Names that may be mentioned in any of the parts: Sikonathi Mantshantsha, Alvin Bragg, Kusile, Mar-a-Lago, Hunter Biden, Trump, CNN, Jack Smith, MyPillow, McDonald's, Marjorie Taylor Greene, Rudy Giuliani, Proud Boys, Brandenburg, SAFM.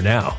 now.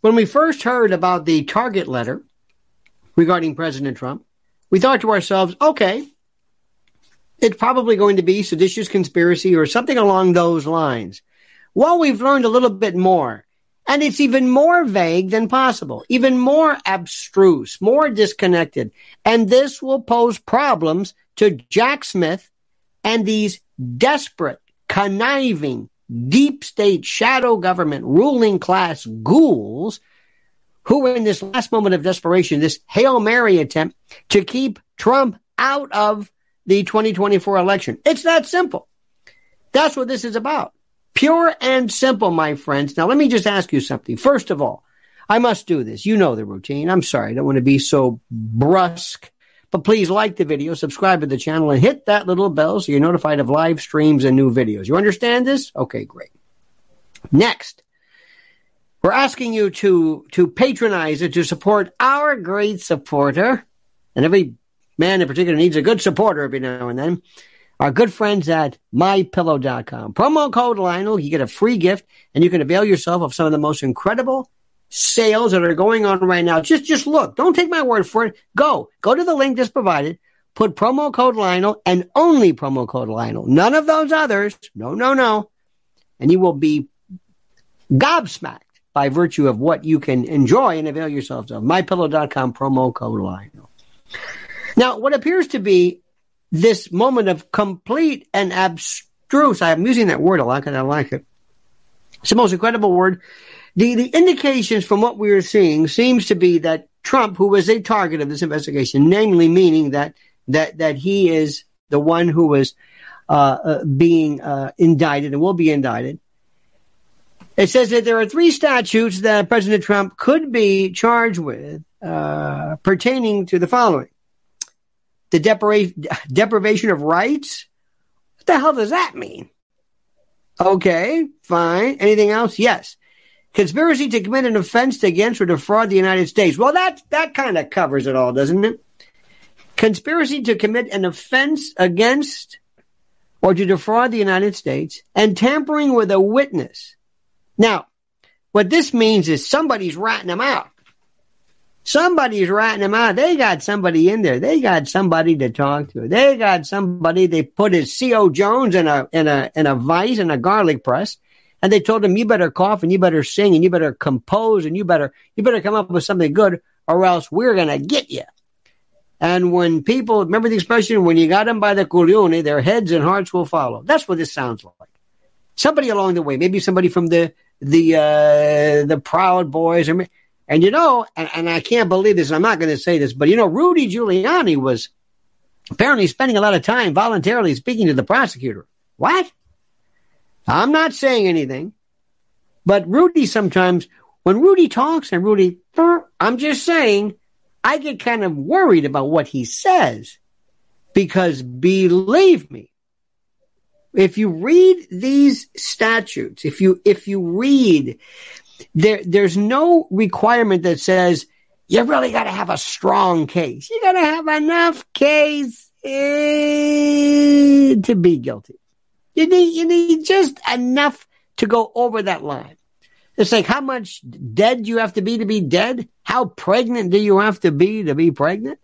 When we first heard about the target letter regarding President Trump, we thought to ourselves, okay, it's probably going to be seditious conspiracy or something along those lines. Well, we've learned a little bit more, and it's even more vague than possible, even more abstruse, more disconnected. And this will pose problems to Jack Smith and these desperate, conniving, deep state shadow government ruling class ghouls who in this last moment of desperation, this Hail Mary attempt to keep Trump out of the 2024 election. It's that simple. That's what this is about. Pure and simple, my friends. Now, let me just ask you something. First of all, I must do this. You know the routine. I'm sorry. I don't want to be so brusque. But please like the video, subscribe to the channel, and hit that little bell so you're notified of live streams and new videos. You understand this? Okay, great. Next, we're asking you to patronize it, to support our great supporter, and every man in particular needs a good supporter every now and then, our good friends at MyPillow.com. Promo code Lionel, you get a free gift, and you can avail yourself of some of the most incredible sales that are going on right now. Just look. Don't take my word for it. Go to the link that's provided. Put promo code Lionel and only promo code Lionel. None of those others. No. And you will be gobsmacked by virtue of what you can enjoy and avail yourselves of. MyPillow.com, promo code Lionel. Now, what appears to be this moment of complete and abstruse, I'm using that word a lot because I like it. It's the most incredible word. The indications from what we are seeing seems to be that Trump, who was a target of this investigation, namely meaning that he is the one who was being indicted and will be indicted. It says that there are three statutes that President Trump could be charged with pertaining to the following. The deprivation of rights? What the hell does that mean? Okay, fine. Anything else? Yes. Conspiracy to commit an offense against or defraud the United States. Well, that kind of covers it all, doesn't it? Conspiracy to commit an offense against or to defraud the United States and tampering with a witness. Now, what this means is somebody's ratting him out. Somebody's ratting him out. They got somebody in there. They got somebody to talk to. They got somebody. They put his C.O. Jones in a vice and a garlic press, and they told him, "You better cough and you better sing and you better compose and you better come up with something good, or else we're gonna get you." And when people remember the expression, "When you got them by the coglione, their heads and hearts will follow." That's what this sounds like. Somebody along the way, maybe somebody from the Proud Boys. And you know, and I can't believe this, and I'm not going to say this, but you know, Rudy Giuliani was apparently spending a lot of time voluntarily speaking to the prosecutor. What? I'm not saying anything, but Rudy sometimes, when Rudy talks and Rudy, I'm just saying, I get kind of worried about what he says, because believe me, if you read these statutes, if you read, there's no requirement that says you really got to have a strong case. You got to have enough case to be guilty. You need just enough to go over that line. It's like, how much dead do you have to be dead? How pregnant do you have to be pregnant?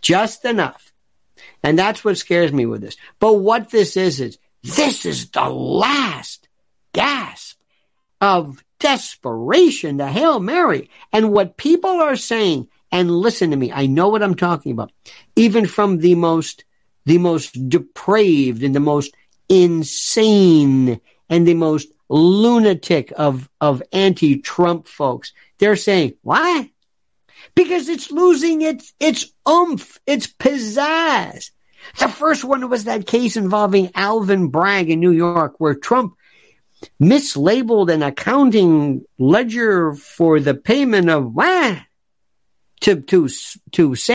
Just enough. And that's what scares me with this. But what this is this is the last gasp of desperation, the Hail Mary. And what people are saying, and listen to me, I know what I'm talking about, even from the most depraved and the most insane and the most lunatic of anti-Trump folks, they're saying, why? Because it's losing its oomph, its pizzazz. The first one was that case involving Alvin Bragg in New York, where Trump mislabeled an accounting ledger for the payment of to say.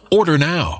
Order now.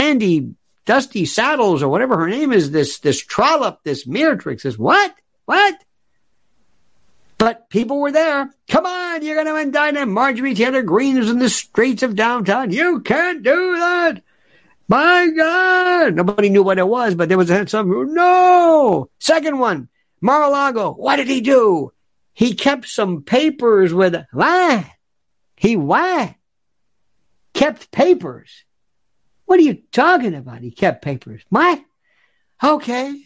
Andy Dusty Saddles or whatever her name is, this trollop, this Meretrix, this what? But people were there. Come on, you're going to indict him. Marjorie Taylor Greene is in the streets of downtown. You can't do that. My God. Nobody knew what it was, but there was some. No. Second one, Mar-a-Lago. What did he do? He kept some papers with why? Kept papers. What are you talking about? He kept papers. What? Okay.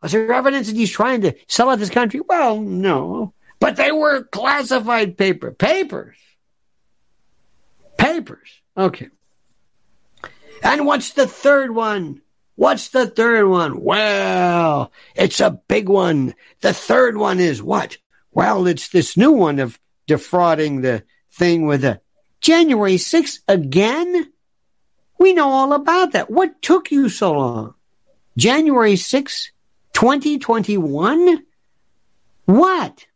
Was there evidence that he's trying to sell out this country? Well, no. But they were classified paper. Papers. Okay. And what's the third one? Well, it's a big one. The third one is what? Well, it's this new one of defrauding the thing with a January 6th again? We know all about that. What took you so long? January 6th, 2021? What?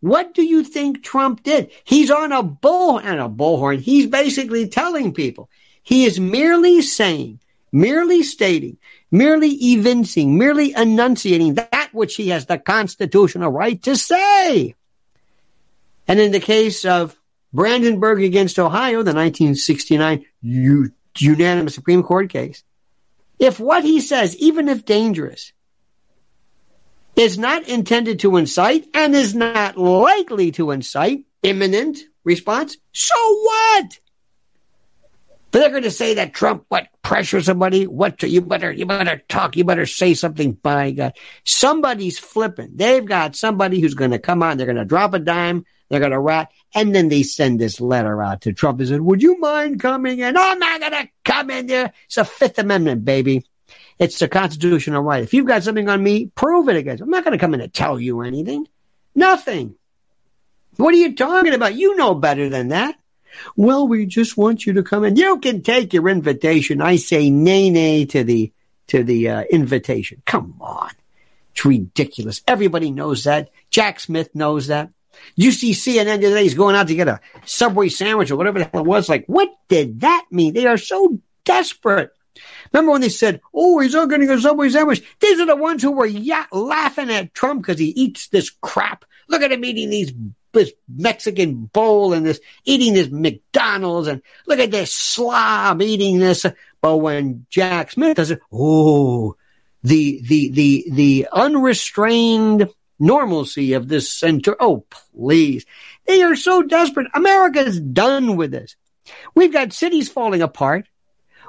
What do you think Trump did? He's on a bullhorn. He's basically telling people. He is merely saying, merely stating, merely evincing, merely enunciating that which he has the constitutional right to say. And in the case of Brandenburg against Ohio, the 1969 unanimous Supreme Court case, if what he says, even if dangerous, is not intended to incite and is not likely to incite imminent response, so what? But they're going to say that Trump, pressure somebody? You better talk. You better say something. By God. Somebody's flipping. They've got somebody who's going to come on. They're going to drop a dime. They're going to rat. And then they send this letter out to Trump and said, would you mind coming in? Oh, I'm not going to come in there. It's the Fifth Amendment, baby. It's the constitutional right. If you've got something on me, prove it against. I'm not going to come in and tell you anything. Nothing. What are you talking about? You know better than that. Well, we just want you to come in. You can take your invitation. I say nay to the invitation. Come on. It's ridiculous. Everybody knows that. Jack Smith knows that. You see CNN the other day, he's going out to get a Subway sandwich or whatever the hell it was. Like, what did that mean? They are so desperate. Remember when they said, oh, he's not going to get a Subway sandwich? These are the ones who were laughing at Trump because he eats this crap. Look at him eating this Mexican bowl and this eating this McDonald's and look at this slob eating this. But when Jack Smith does it, oh, the unrestrained normalcy of this center. Oh, please. They are so desperate. America is done with this. We've got cities falling apart.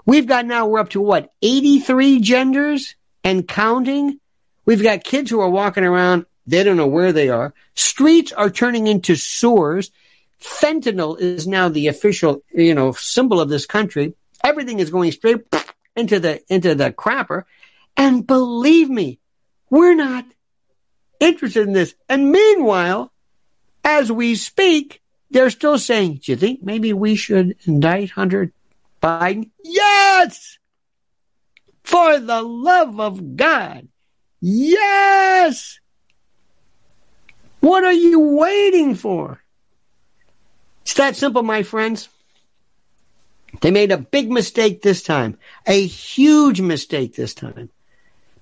We've got now we're up to what, 83 genders and counting. We've got kids who are walking around. They don't know where they are. Streets are turning into sewers. Fentanyl is now the official, symbol of this country. Everything is going straight into the crapper. And believe me, we're not interested in this. And meanwhile, as we speak, they're still saying, do you think maybe we should indict Hunter Biden? Yes! For the love of God. Yes! What are you waiting for? It's that simple, my friends. They made a big mistake this time. A huge mistake this time.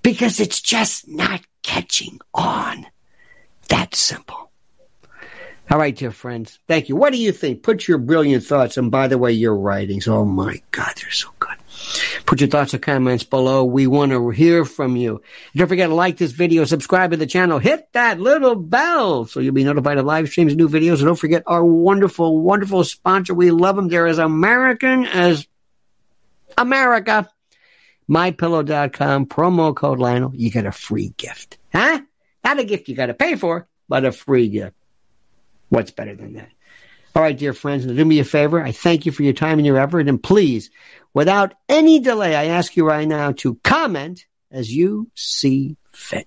Because it's just not catching on. That simple. All right, dear friends. Thank you. What do you think? Put your brilliant thoughts. And by the way, your writings. Oh, my God. They're so good. Put your thoughts or comments below. We want to hear from you. Don't forget to like this video. Subscribe to the channel. Hit that little bell so you'll be notified of live streams, new videos. And don't forget our wonderful, wonderful sponsor. We love them. They're as American as America. MyPillow.com. Promo code Lionel. You get a free gift. Huh? Not a gift you got to pay for, but a free gift. What's better than that? All right, dear friends, do me a favor. I thank you for your time and your effort. And please, without any delay, I ask you right now to comment as you see fit.